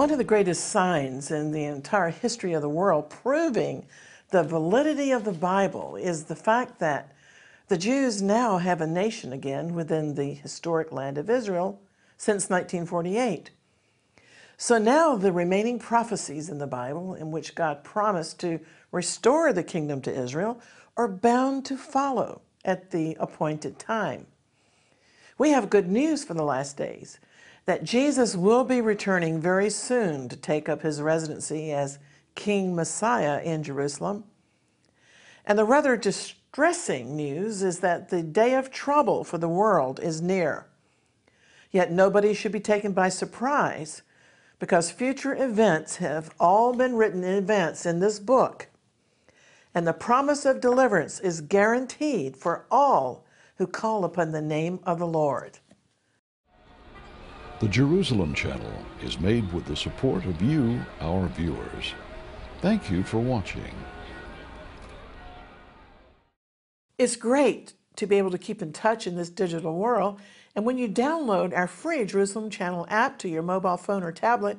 one of the greatest signs in the entire history of the world proving the validity of the Bible is the fact that the Jews now have a nation again within the historic land of Israel since 1948. So now the remaining prophecies in the Bible in which God promised to restore the kingdom to Israel are bound to follow at the appointed time. We have good news for the last days, that Jesus will be returning very soon to take up his residency as King Messiah in Jerusalem. And the rather distressing news is that the day of trouble for the world is near. Yet nobody should be taken by surprise, because future events have all been written in advance in this book. And the promise of deliverance is guaranteed for all who call upon the name of the Lord. The Jerusalem Channel is made with the support of you, our viewers. Thank you for watching. It's great to be able to keep in touch in this digital world. And when you download our free Jerusalem Channel app to your mobile phone or tablet,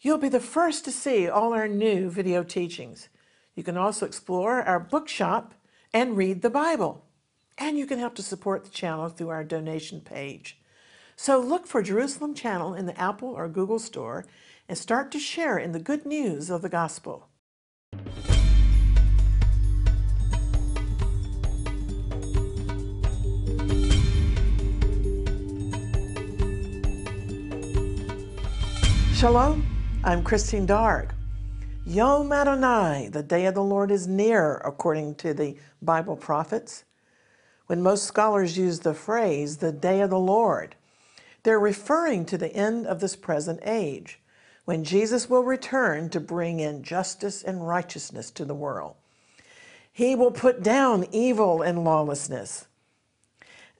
you'll be the first to see all our new video teachings. You can also explore our bookshop and read the Bible. And you can help to support the channel through our donation page. So look for Jerusalem Channel in the Apple or Google Store and start to share in the good news of the gospel. Shalom, I'm Christine Darg. Yom Adonai, the day of the Lord is near, according to the Bible prophets. When most scholars use the phrase, the day of the Lord, they're referring to the end of this present age, when Jesus will return to bring in justice and righteousness to the world. He will put down evil and lawlessness.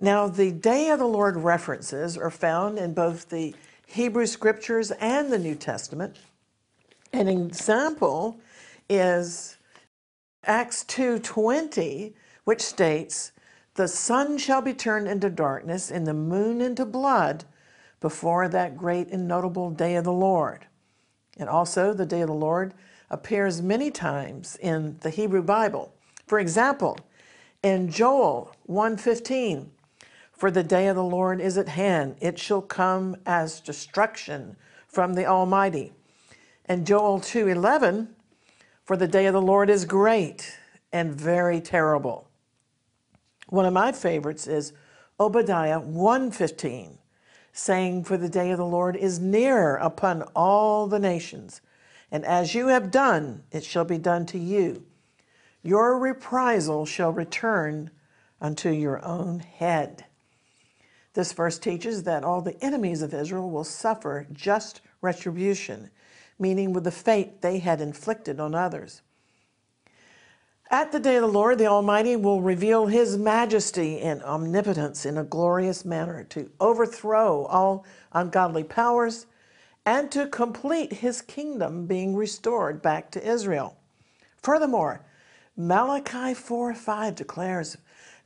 Now, the day of the Lord references are found in both the Hebrew Scriptures and the New Testament. An example is Acts 2:20, which states, "The sun shall be turned into darkness and the moon into blood before that great and notable day of the Lord." And also, the day of the Lord appears many times in the Hebrew Bible. For example, in Joel 1:15, "For the day of the Lord is at hand, it shall come as destruction from the Almighty." And Joel 2:11, "For the day of the Lord is great and very terrible." One of my favorites is Obadiah 1:15, saying, "For the day of the Lord is near upon all the nations, and as you have done, it shall be done to you. Your reprisal shall return unto your own head." This verse teaches that all the enemies of Israel will suffer just retribution, meaning with the fate they had inflicted on others. At the day of the Lord, the Almighty will reveal his majesty and omnipotence in a glorious manner to overthrow all ungodly powers and to complete his kingdom being restored back to Israel. Furthermore, Malachi 4:5 declares,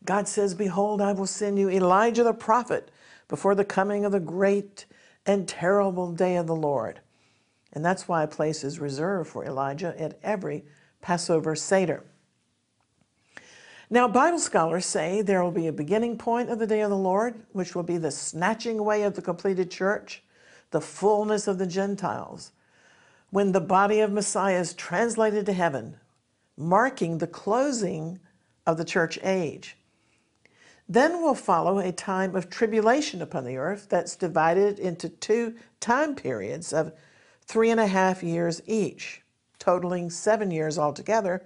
God says, "Behold, I will send you Elijah the prophet before the coming of the great and terrible day of the Lord." And that's why a place is reserved for Elijah at every Passover Seder. Now, Bible scholars say there will be a beginning point of the day of the Lord, which will be the snatching away of the completed church, the fullness of the Gentiles, when the body of Messiah is translated to heaven, marking the closing of the church age. Then will follow a time of tribulation upon the earth that's divided into two time periods of 3.5 years each, totaling 7 years altogether,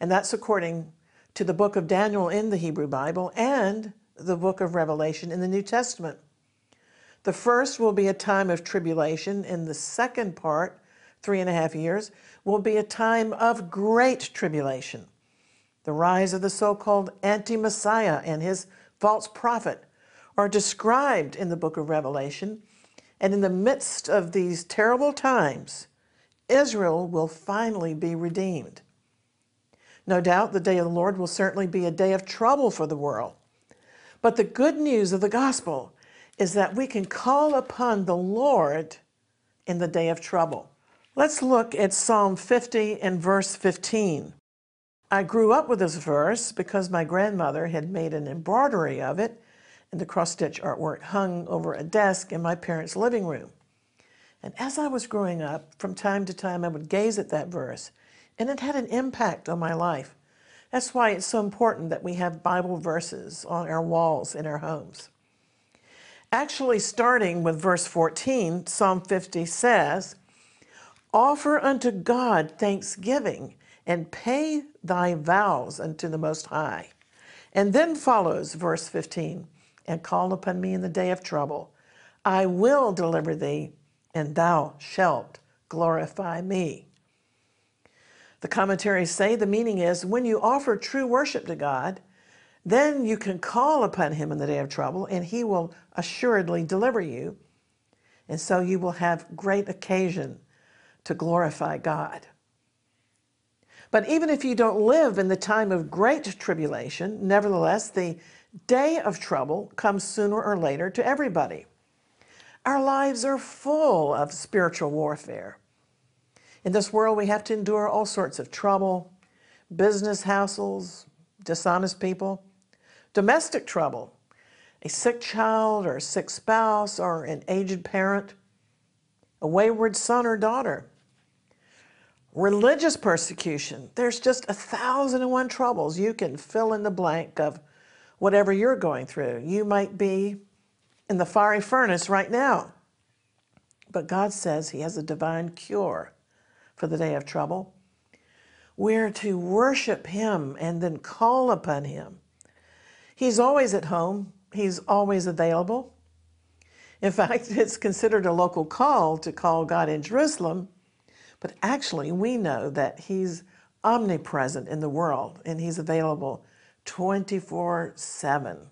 and that's according to the book of Daniel in the Hebrew Bible and the book of Revelation in the New Testament. The first will be a time of tribulation, and the second part, 3.5 years, will be a time of great tribulation, the rise of the so-called anti-Messiah and his false prophet are described in the book of Revelation, and in the midst of these terrible times, Israel will finally be redeemed. No doubt the day of the Lord will certainly be a day of trouble for the world. But the good news of the gospel is that we can call upon the Lord in the day of trouble. Let's look at Psalm 50 and verse 15. I grew up with this verse because my grandmother had made an embroidery of it, and the cross-stitch artwork hung over a desk in my parents' living room. And as I was growing up, from time to time I would gaze at that verse, and it had an impact on my life. That's why it's so important that we have Bible verses on our walls in our homes. Actually, starting with verse 14, Psalm 50 says, "Offer unto God thanksgiving, and pay thy vows unto the Most High." And then follows verse 15, "And call upon me in the day of trouble. I will deliver thee, and thou shalt glorify me." The commentaries say the meaning is, when you offer true worship to God, then you can call upon him in the day of trouble, and he will assuredly deliver you. And so you will have great occasion to glorify God. But even if you don't live in the time of great tribulation, nevertheless, the day of trouble comes sooner or later to everybody. Our lives are full of spiritual warfare. In this world, we have to endure all sorts of trouble: business hassles, dishonest people, domestic trouble, a sick child or sick spouse or an aged parent, a wayward son or daughter, religious persecution. There's just 1,001 troubles. You can fill in the blank of whatever you're going through. You might be in the fiery furnace right now, but God says he has a divine cure for the day of trouble. We're to worship him and then call upon him. He's always at home. He's always available. In fact, it's considered a local call to call God in Jerusalem, but actually we know that he's omnipresent in the world, and he's available 24/7.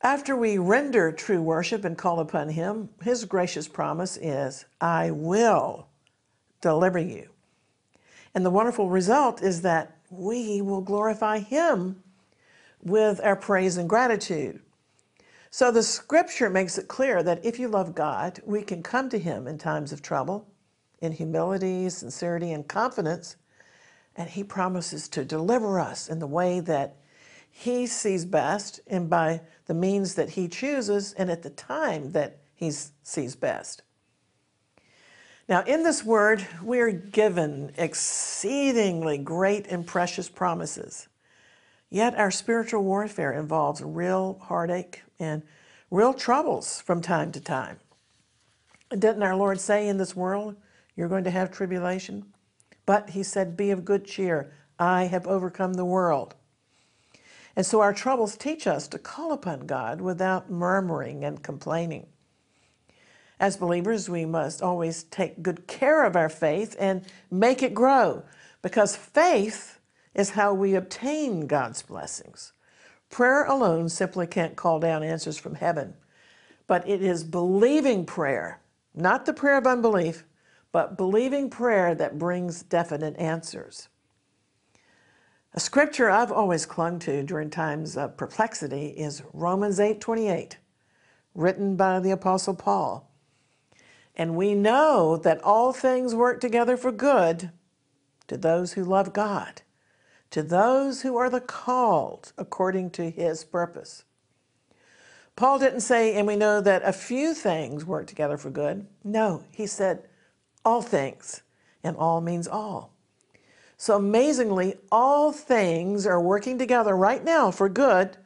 After we render true worship and call upon him, his gracious promise is, "I will deliver you." And the wonderful result is that we will glorify him with our praise and gratitude. So the scripture makes it clear that if you love God, we can come to him in times of trouble in humility, sincerity, and confidence, and he promises to deliver us in the way that he sees best and by the means that he chooses and at the time that he sees best. Now, in this word, we are given exceedingly great and precious promises. Yet our spiritual warfare involves real heartache and real troubles from time to time. Didn't our Lord say, "In this world you're going to have tribulation"? But he said, "Be of good cheer. I have overcome the world." And so our troubles teach us to call upon God without murmuring and complaining. As believers, we must always take good care of our faith and make it grow, because faith is how we obtain God's blessings. Prayer alone simply can't call down answers from heaven, but it is believing prayer, not the prayer of unbelief, but believing prayer that brings definite answers. A scripture I've always clung to during times of perplexity is Romans 8:28, written by the Apostle Paul. And we know that all things work together for good to those who love God, to those who are the called according to his purpose. Paul didn't say, "And we know that a few things work together for good." No, he said, "All things," and all means all. So amazingly, all things are working together right now for good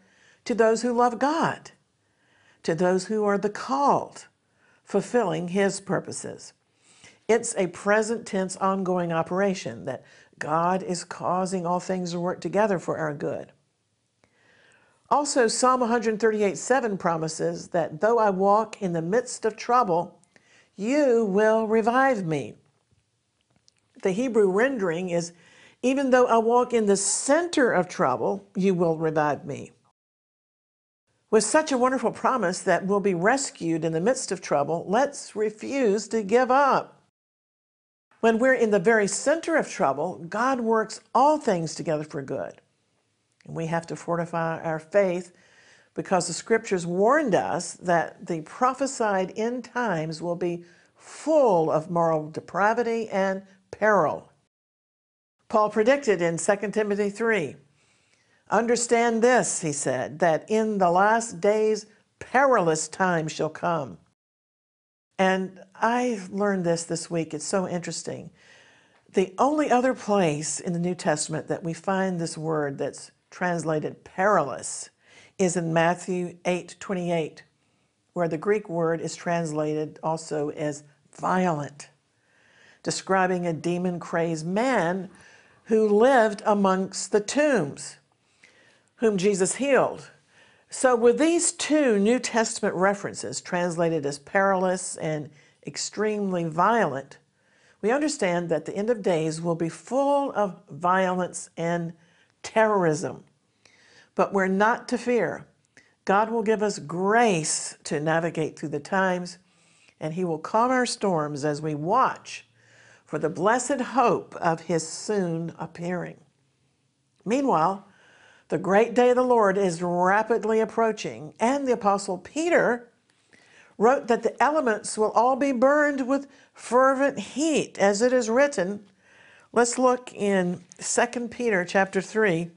to those who love God, to those who are the called, fulfilling his purposes. It's a present tense ongoing operation that God is causing all things to work together for our good. Also, Psalm 138:7 promises that, "Though I walk in the midst of trouble, you will revive me." The Hebrew rendering is, "Even though I walk in the center of trouble, you will revive me." With such a wonderful promise that we'll be rescued in the midst of trouble, let's refuse to give up. When we're in the very center of trouble, God works all things together for good. And we have to fortify our faith because the scriptures warned us that the prophesied end times will be full of moral depravity and peril. Paul predicted in 2 Timothy 3, "Understand this," he said, "that in the last days perilous times shall come." And I learned this week. It's so interesting. The only other place in the New Testament that we find this word that's translated perilous is in Matthew 8:28, where the Greek word is translated also as violent, describing a demon-crazed man who lived amongst the tombs, whom Jesus healed. So with these two New Testament references translated as perilous and extremely violent, we understand that the end of days will be full of violence and terrorism. But we're not to fear. God will give us grace to navigate through the times, and He will calm our storms as we watch for the blessed hope of His soon appearing. Meanwhile, the great day of the Lord is rapidly approaching, and the Apostle Peter wrote that the elements will all be burned with fervent heat, as it is written. Let's look in 2 Peter chapter 3.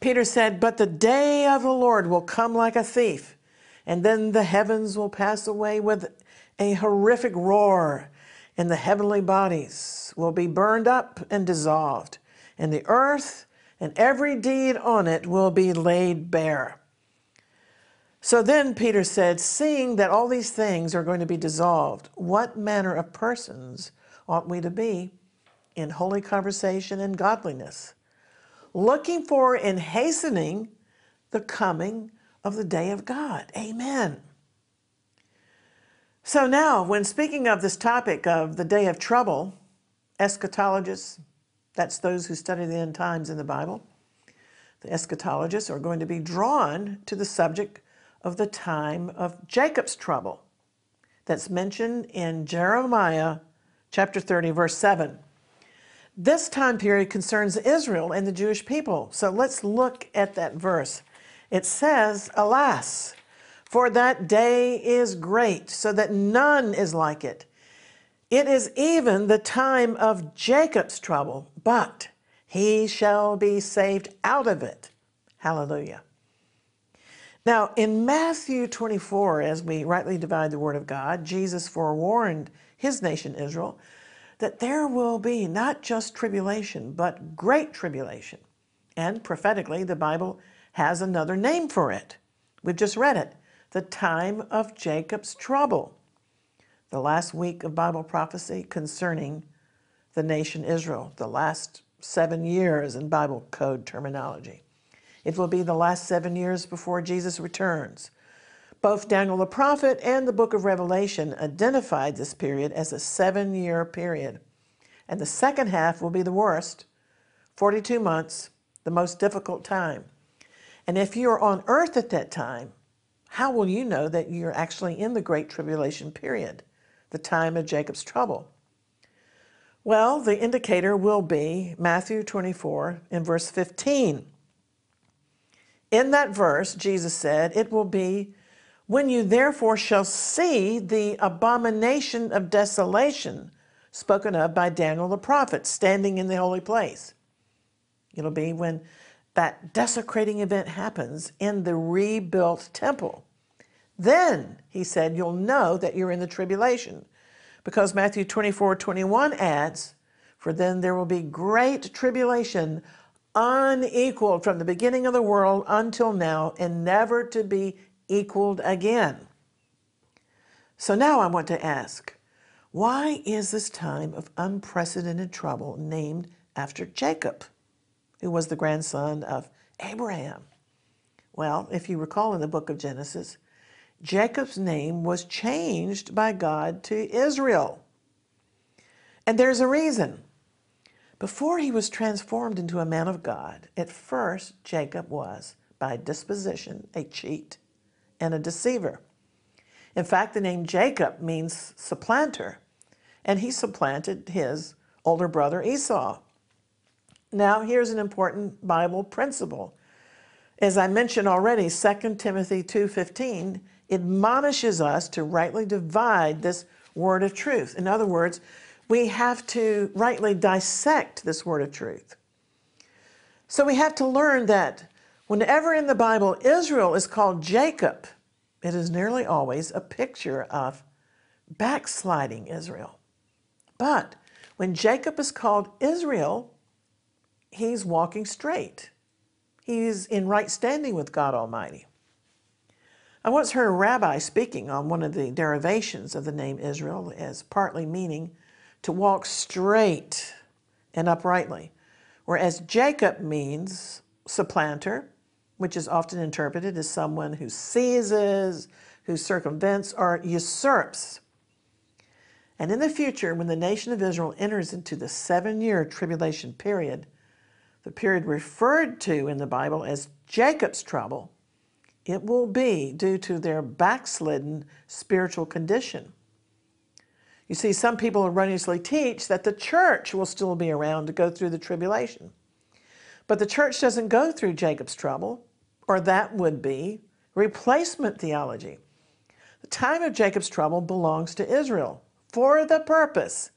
Peter said, "But the day of the Lord will come like a thief, and then the heavens will pass away with a horrific roar, and the heavenly bodies will be burned up and dissolved, and the earth and every deed on it will be laid bare." So then Peter said, "Seeing that all these things are going to be dissolved, what manner of persons ought we to be in holy conversation and godliness, looking for and hastening the coming of the day of God?" Amen. So now, when speaking of this topic of the day of trouble, eschatologists, that's those who study the end times in the Bible. The eschatologists are going to be drawn to the subject of the time of Jacob's trouble that's mentioned in Jeremiah chapter 30, verse 7. This time period concerns Israel and the Jewish people. So let's look at that verse. It says, "Alas, for that day is great, so that none is like it. It is even the time of Jacob's trouble, but he shall be saved out of it." Hallelujah. Now, in Matthew 24, as we rightly divide the Word of God, Jesus forewarned His nation Israel that there will be not just tribulation, but great tribulation. And prophetically, the Bible has another name for it. We've just read it, the time of Jacob's trouble. The last week of Bible prophecy concerning the nation Israel, the last 7 years in Bible code terminology. It will be the last 7 years before Jesus returns. Both Daniel the prophet and the book of Revelation identified this period as a 7-year period. And the second half will be the worst, 42 months, the most difficult time. And if you are on earth at that time, how will you know that you're actually in the Great Tribulation period, the time of Jacob's trouble? Well, the indicator will be Matthew 24 and verse 15. In that verse, Jesus said, "It will be when you therefore shall see the abomination of desolation spoken of by Daniel the prophet standing in the holy place." It'll be when that desecrating event happens in the rebuilt temple. Then, he said, you'll know that you're in the tribulation, because Matthew 24:21 adds, "For then there will be great tribulation, unequaled from the beginning of the world until now, and never to be equaled again." So now I want to ask, why is this time of unprecedented trouble named after Jacob, who was the grandson of Abraham? Well, if you recall in the book of Genesis, Jacob's name was changed by God to Israel. And there's a reason. Before he was transformed into a man of God, at first Jacob was, by disposition, a cheat and a deceiver. In fact, the name Jacob means supplanter, and he supplanted his older brother Esau. Now, here's an important Bible principle. As I mentioned already, 2 Timothy 2:15 admonishes us to rightly divide this word of truth. In other words, we have to rightly dissect this word of truth. So we have to learn that whenever in the Bible Israel is called Jacob, it is nearly always a picture of backsliding Israel. But when Jacob is called Israel, he's walking straight. He's in right standing with God Almighty. I once heard a rabbi speaking on one of the derivations of the name Israel as partly meaning to walk straight and uprightly, whereas Jacob means supplanter, which is often interpreted as someone who seizes, who circumvents, or usurps. And in the future, when the nation of Israel enters into the 7-year tribulation period, the period referred to in the Bible as Jacob's trouble, it will be due to their backslidden spiritual condition. You see, some people erroneously teach that the church will still be around to go through the tribulation. But the church doesn't go through Jacob's trouble, or that would be replacement theology. The time of Jacob's trouble belongs to Israel for the purpose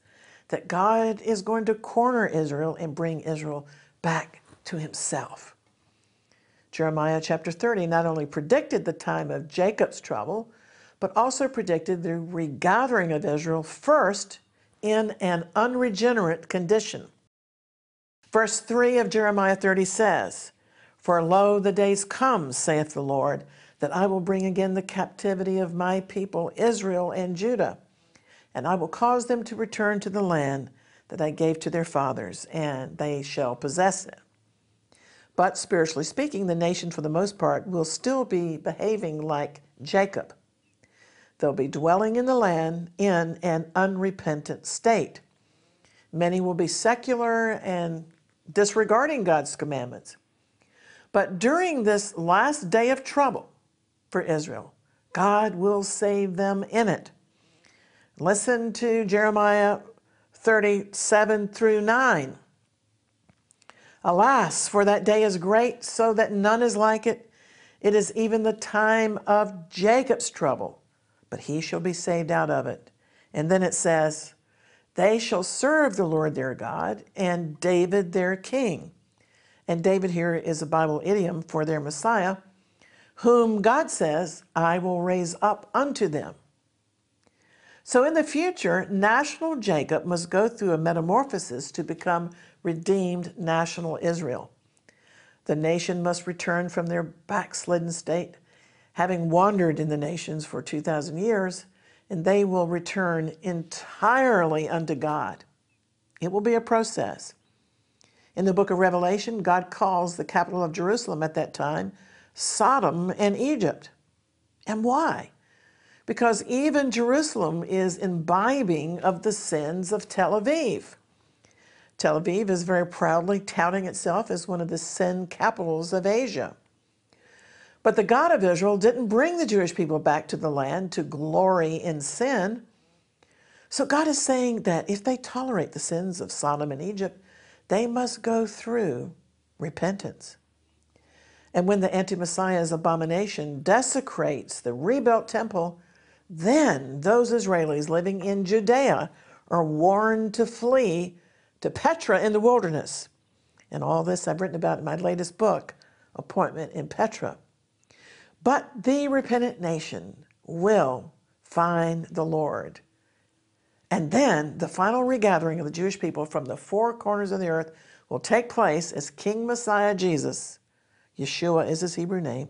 that God is going to corner Israel and bring Israel back to himself. Jeremiah chapter 30 not only predicted the time of Jacob's trouble, but also predicted the regathering of Israel first in an unregenerate condition. Verse 3 of Jeremiah 30 says, "For lo, the days come, saith the Lord, that I will bring again the captivity of my people Israel and Judah, and I will cause them to return to the land that I gave to their fathers, and they shall possess it." But spiritually speaking, the nation for the most part will still be behaving like Jacob. They'll be dwelling in the land in an unrepentant state. Many will be secular and disregarding God's commandments. But during this last day of trouble for Israel, God will save them in it. Listen to Jeremiah 37:9. "Alas, for that day is great, so that none is like it. It is even the time of Jacob's trouble, but he shall be saved out of it." And then it says, "They shall serve the Lord their God and David their king." And David here is a Bible idiom for their Messiah, whom God says, "I will raise up unto them." So in the future, national Jacob must go through a metamorphosis to become redeemed national Israel. The nation must return from their backslidden state, having wandered in the nations for 2,000 years, and they will return entirely unto God. It will be a process. In the book of Revelation, God calls the capital of Jerusalem at that time Sodom and Egypt. And why? Because even Jerusalem is imbibing of the sins of Tel Aviv. Tel Aviv is very proudly touting itself as one of the sin capitals of Asia. But the God of Israel didn't bring the Jewish people back to the land to glory in sin. So God is saying that if they tolerate the sins of Sodom and Egypt, they must go through repentance. And when the anti-Messiah's abomination desecrates the rebuilt temple, then those Israelis living in Judea are warned to flee to Petra in the wilderness. And all this I've written about in my latest book, Appointment in Petra. But the repentant nation will find the Lord. And then the final regathering of the Jewish people from the four corners of the earth will take place as King Messiah Jesus, Yeshua is his Hebrew name,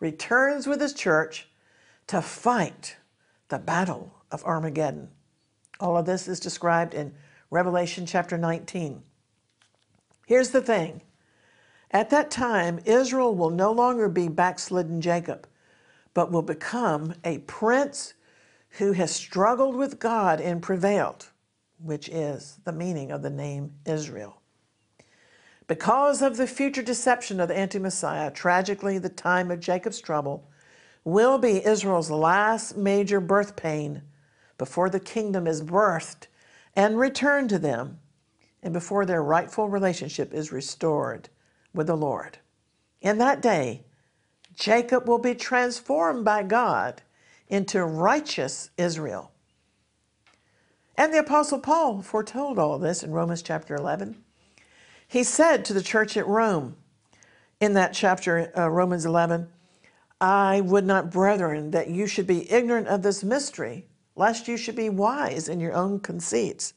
returns with his church to fight the battle of Armageddon. All of this is described in Revelation chapter 19. Here's the thing. At that time, Israel will no longer be backslidden Jacob, but will become a prince who has struggled with God and prevailed, which is the meaning of the name Israel. Because of the future deception of the anti-Messiah, tragically, the time of Jacob's trouble will be Israel's last major birth pain before the kingdom is birthed and returned to them, and before their rightful relationship is restored with the Lord. In that day, Jacob will be transformed by God into righteous Israel. And the Apostle Paul foretold all this in Romans chapter 11. He said to the church at Rome in that chapter, Romans 11, I would not, brethren, that you should be ignorant of this mystery, lest you should be wise in your own conceits,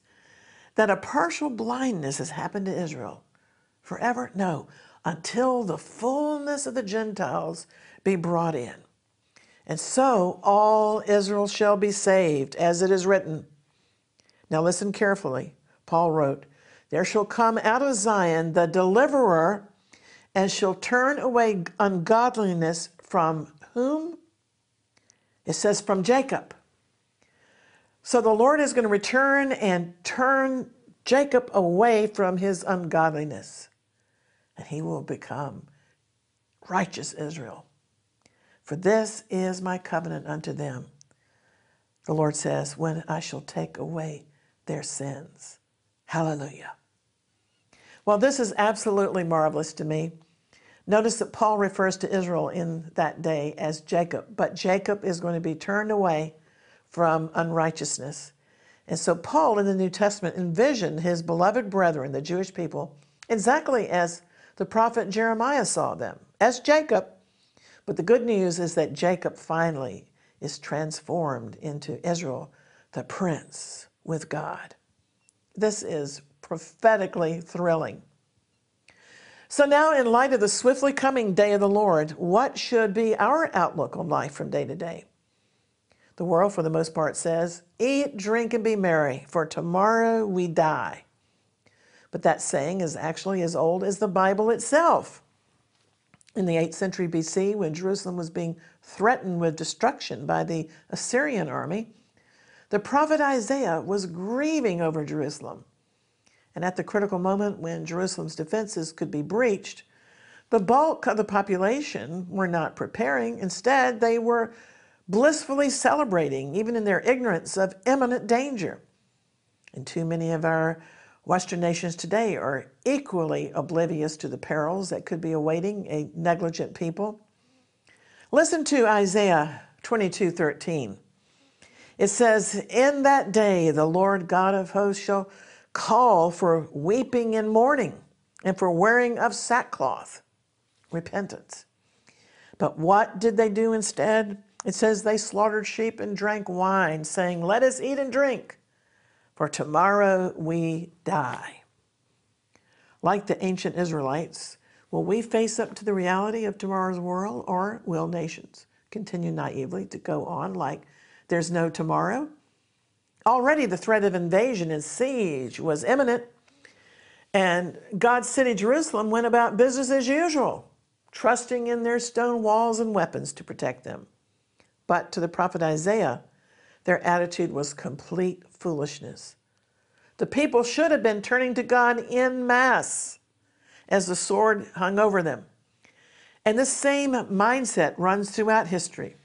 that a partial blindness has happened to Israel forever, no, until the fullness of the Gentiles be brought in. And so all Israel shall be saved, as it is written. Now listen carefully. Paul wrote, there shall come out of Zion the deliverer, and shall turn away ungodliness from whom? It says from Jacob. So the Lord is going to return and turn Jacob away from his ungodliness, and he will become righteous Israel. For this is my covenant unto them, the Lord says, when I shall take away their sins. Hallelujah. Well, this is absolutely marvelous to me. Notice that Paul refers to Israel in that day as Jacob, but Jacob is going to be turned away from unrighteousness. And so Paul in the New Testament envisioned his beloved brethren, the Jewish people, exactly as the prophet Jeremiah saw them, as Jacob. But the good news is that Jacob finally is transformed into Israel, the prince with God. This is prophetically thrilling. So now, in light of the swiftly coming day of the Lord, what should be our outlook on life from day to day? The world, for the most part, says, eat, drink, and be merry, for tomorrow we die. But that saying is actually as old as the Bible itself. In the 8th century BC, when Jerusalem was being threatened with destruction by the Assyrian army, the prophet Isaiah was grieving over Jerusalem. And at the critical moment when Jerusalem's defenses could be breached, the bulk of the population were not preparing. Instead, they were blissfully celebrating, even in their ignorance of imminent danger. And too many of our Western nations today are equally oblivious to the perils that could be awaiting a negligent people. Listen to Isaiah 22:13. It says, in that day the Lord God of hosts shall call for weeping and mourning, and for wearing of sackcloth, repentance. But what did they do instead? It says they slaughtered sheep and drank wine, saying, let us eat and drink, for tomorrow we die. Like the ancient Israelites, will we face up to the reality of tomorrow's world, or will nations continue naively to go on like there's no tomorrow? Already the threat of invasion and siege was imminent, and God's city Jerusalem went about business as usual, trusting in their stone walls and weapons to protect them. But to the prophet Isaiah, their attitude was complete foolishness. The people should have been turning to God en masse as the sword hung over them. And this same mindset runs throughout history.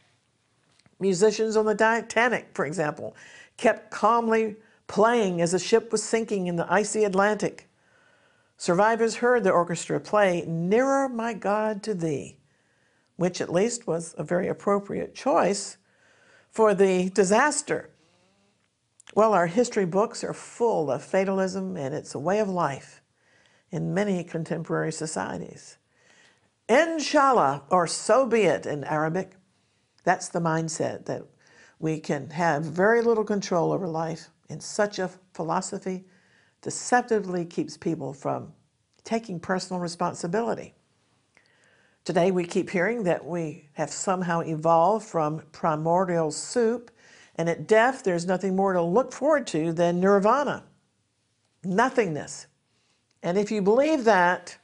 Musicians on the Titanic, for example, kept calmly playing as the ship was sinking in the icy Atlantic. Survivors heard the orchestra play Nearer, My God, to Thee, which at least was a very appropriate choice for the disaster. Well, our history books are full of fatalism, and it's a way of life in many contemporary societies. Inshallah, or so be it in Arabic. That's the mindset that we can have very little control over life, and such a philosophy deceptively keeps people from taking personal responsibility. Today we keep hearing that we have somehow evolved from primordial soup, and at death there's nothing more to look forward to than nirvana, nothingness. And if you believe that,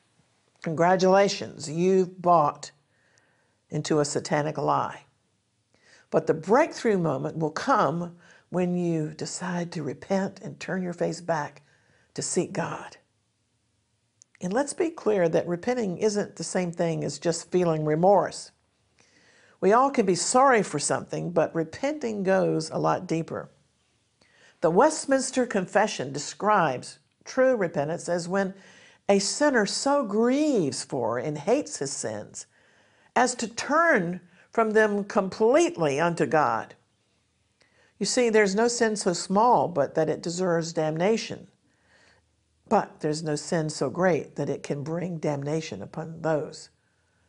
congratulations, you've bought into a satanic lie. But the breakthrough moment will come when you decide to repent and turn your face back to seek God. And let's be clear that repenting isn't the same thing as just feeling remorse. We all can be sorry for something, but repenting goes a lot deeper. The Westminster Confession describes true repentance as when a sinner so grieves for and hates his sins as to turn from them completely unto God. You see, there's no sin so small but that it deserves damnation, but there's no sin so great that it can bring damnation upon those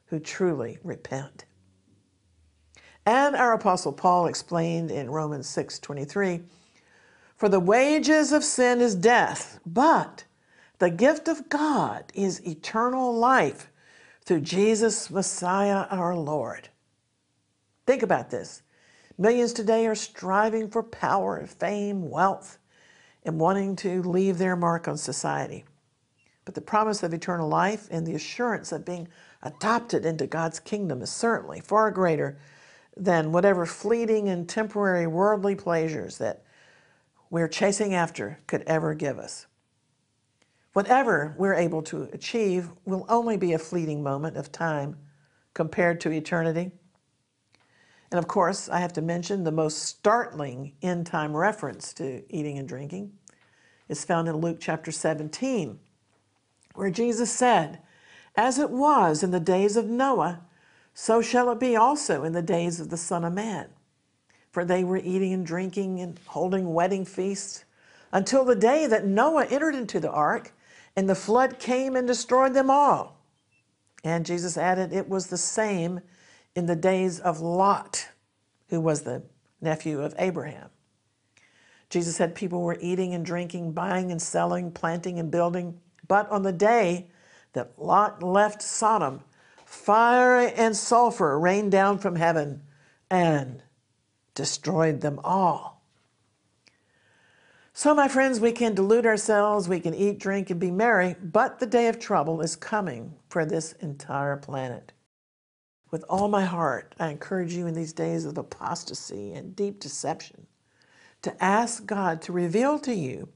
who truly repent. And our Apostle Paul explained in Romans 6:23, "For the wages of sin is death, but the gift of God is eternal life through Jesus Messiah our Lord." Think about this. Millions today are striving for power, fame, wealth, and wanting to leave their mark on society. But the promise of eternal life and the assurance of being adopted into God's kingdom is certainly far greater than whatever fleeting and temporary worldly pleasures that we're chasing after could ever give us. Whatever we're able to achieve will only be a fleeting moment of time compared to eternity. And of course, I have to mention the most startling end-time reference to eating and drinking is found in Luke chapter 17, where Jesus said, "As it was in the days of Noah, so shall it be also in the days of the Son of Man. For they were eating and drinking and holding wedding feasts until the day that Noah entered into the ark, and the flood came and destroyed them all." And Jesus added, "It was the same in the days of Lot," who was the nephew of Abraham. Jesus said people were eating and drinking, buying and selling, planting and building. But on the day that Lot left Sodom, fire and sulfur rained down from heaven and destroyed them all. So, my friends, we can delude ourselves, we can eat, drink, and be merry, but the day of trouble is coming for this entire planet. With all my heart, I encourage you in these days of apostasy and deep deception to ask God to reveal to you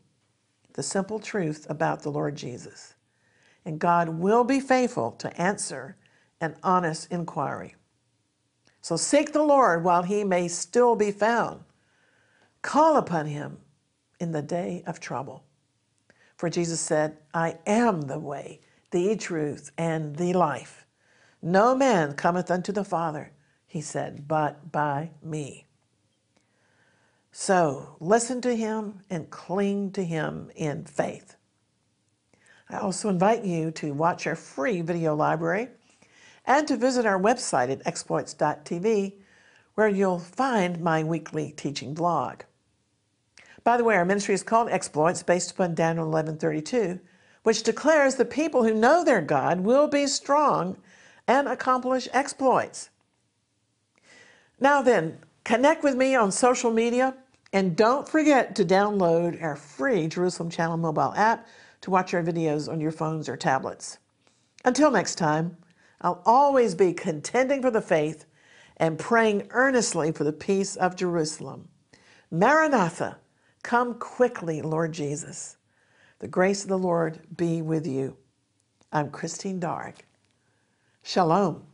the simple truth about the Lord Jesus. And God will be faithful to answer an honest inquiry. So seek the Lord while he may still be found. Call upon him in the day of trouble. For Jesus said, "I am the way, the truth, and the life. No man cometh unto the Father," he said, "but by me." So listen to him and cling to him in faith. I also invite you to watch our free video library and to visit our website at exploits.tv, where you'll find my weekly teaching vlog. By the way, our ministry is called Exploits, based upon Daniel 11:32, which declares the people who know their God will be strong and accomplish exploits. Now then, connect with me on social media, and don't forget to download our free Jerusalem Channel mobile app to watch our videos on your phones or tablets. Until next time, I'll always be contending for the faith and praying earnestly for the peace of Jerusalem. Maranatha, come quickly, Lord Jesus. The grace of the Lord be with you. I'm Christine Darg. Shalom.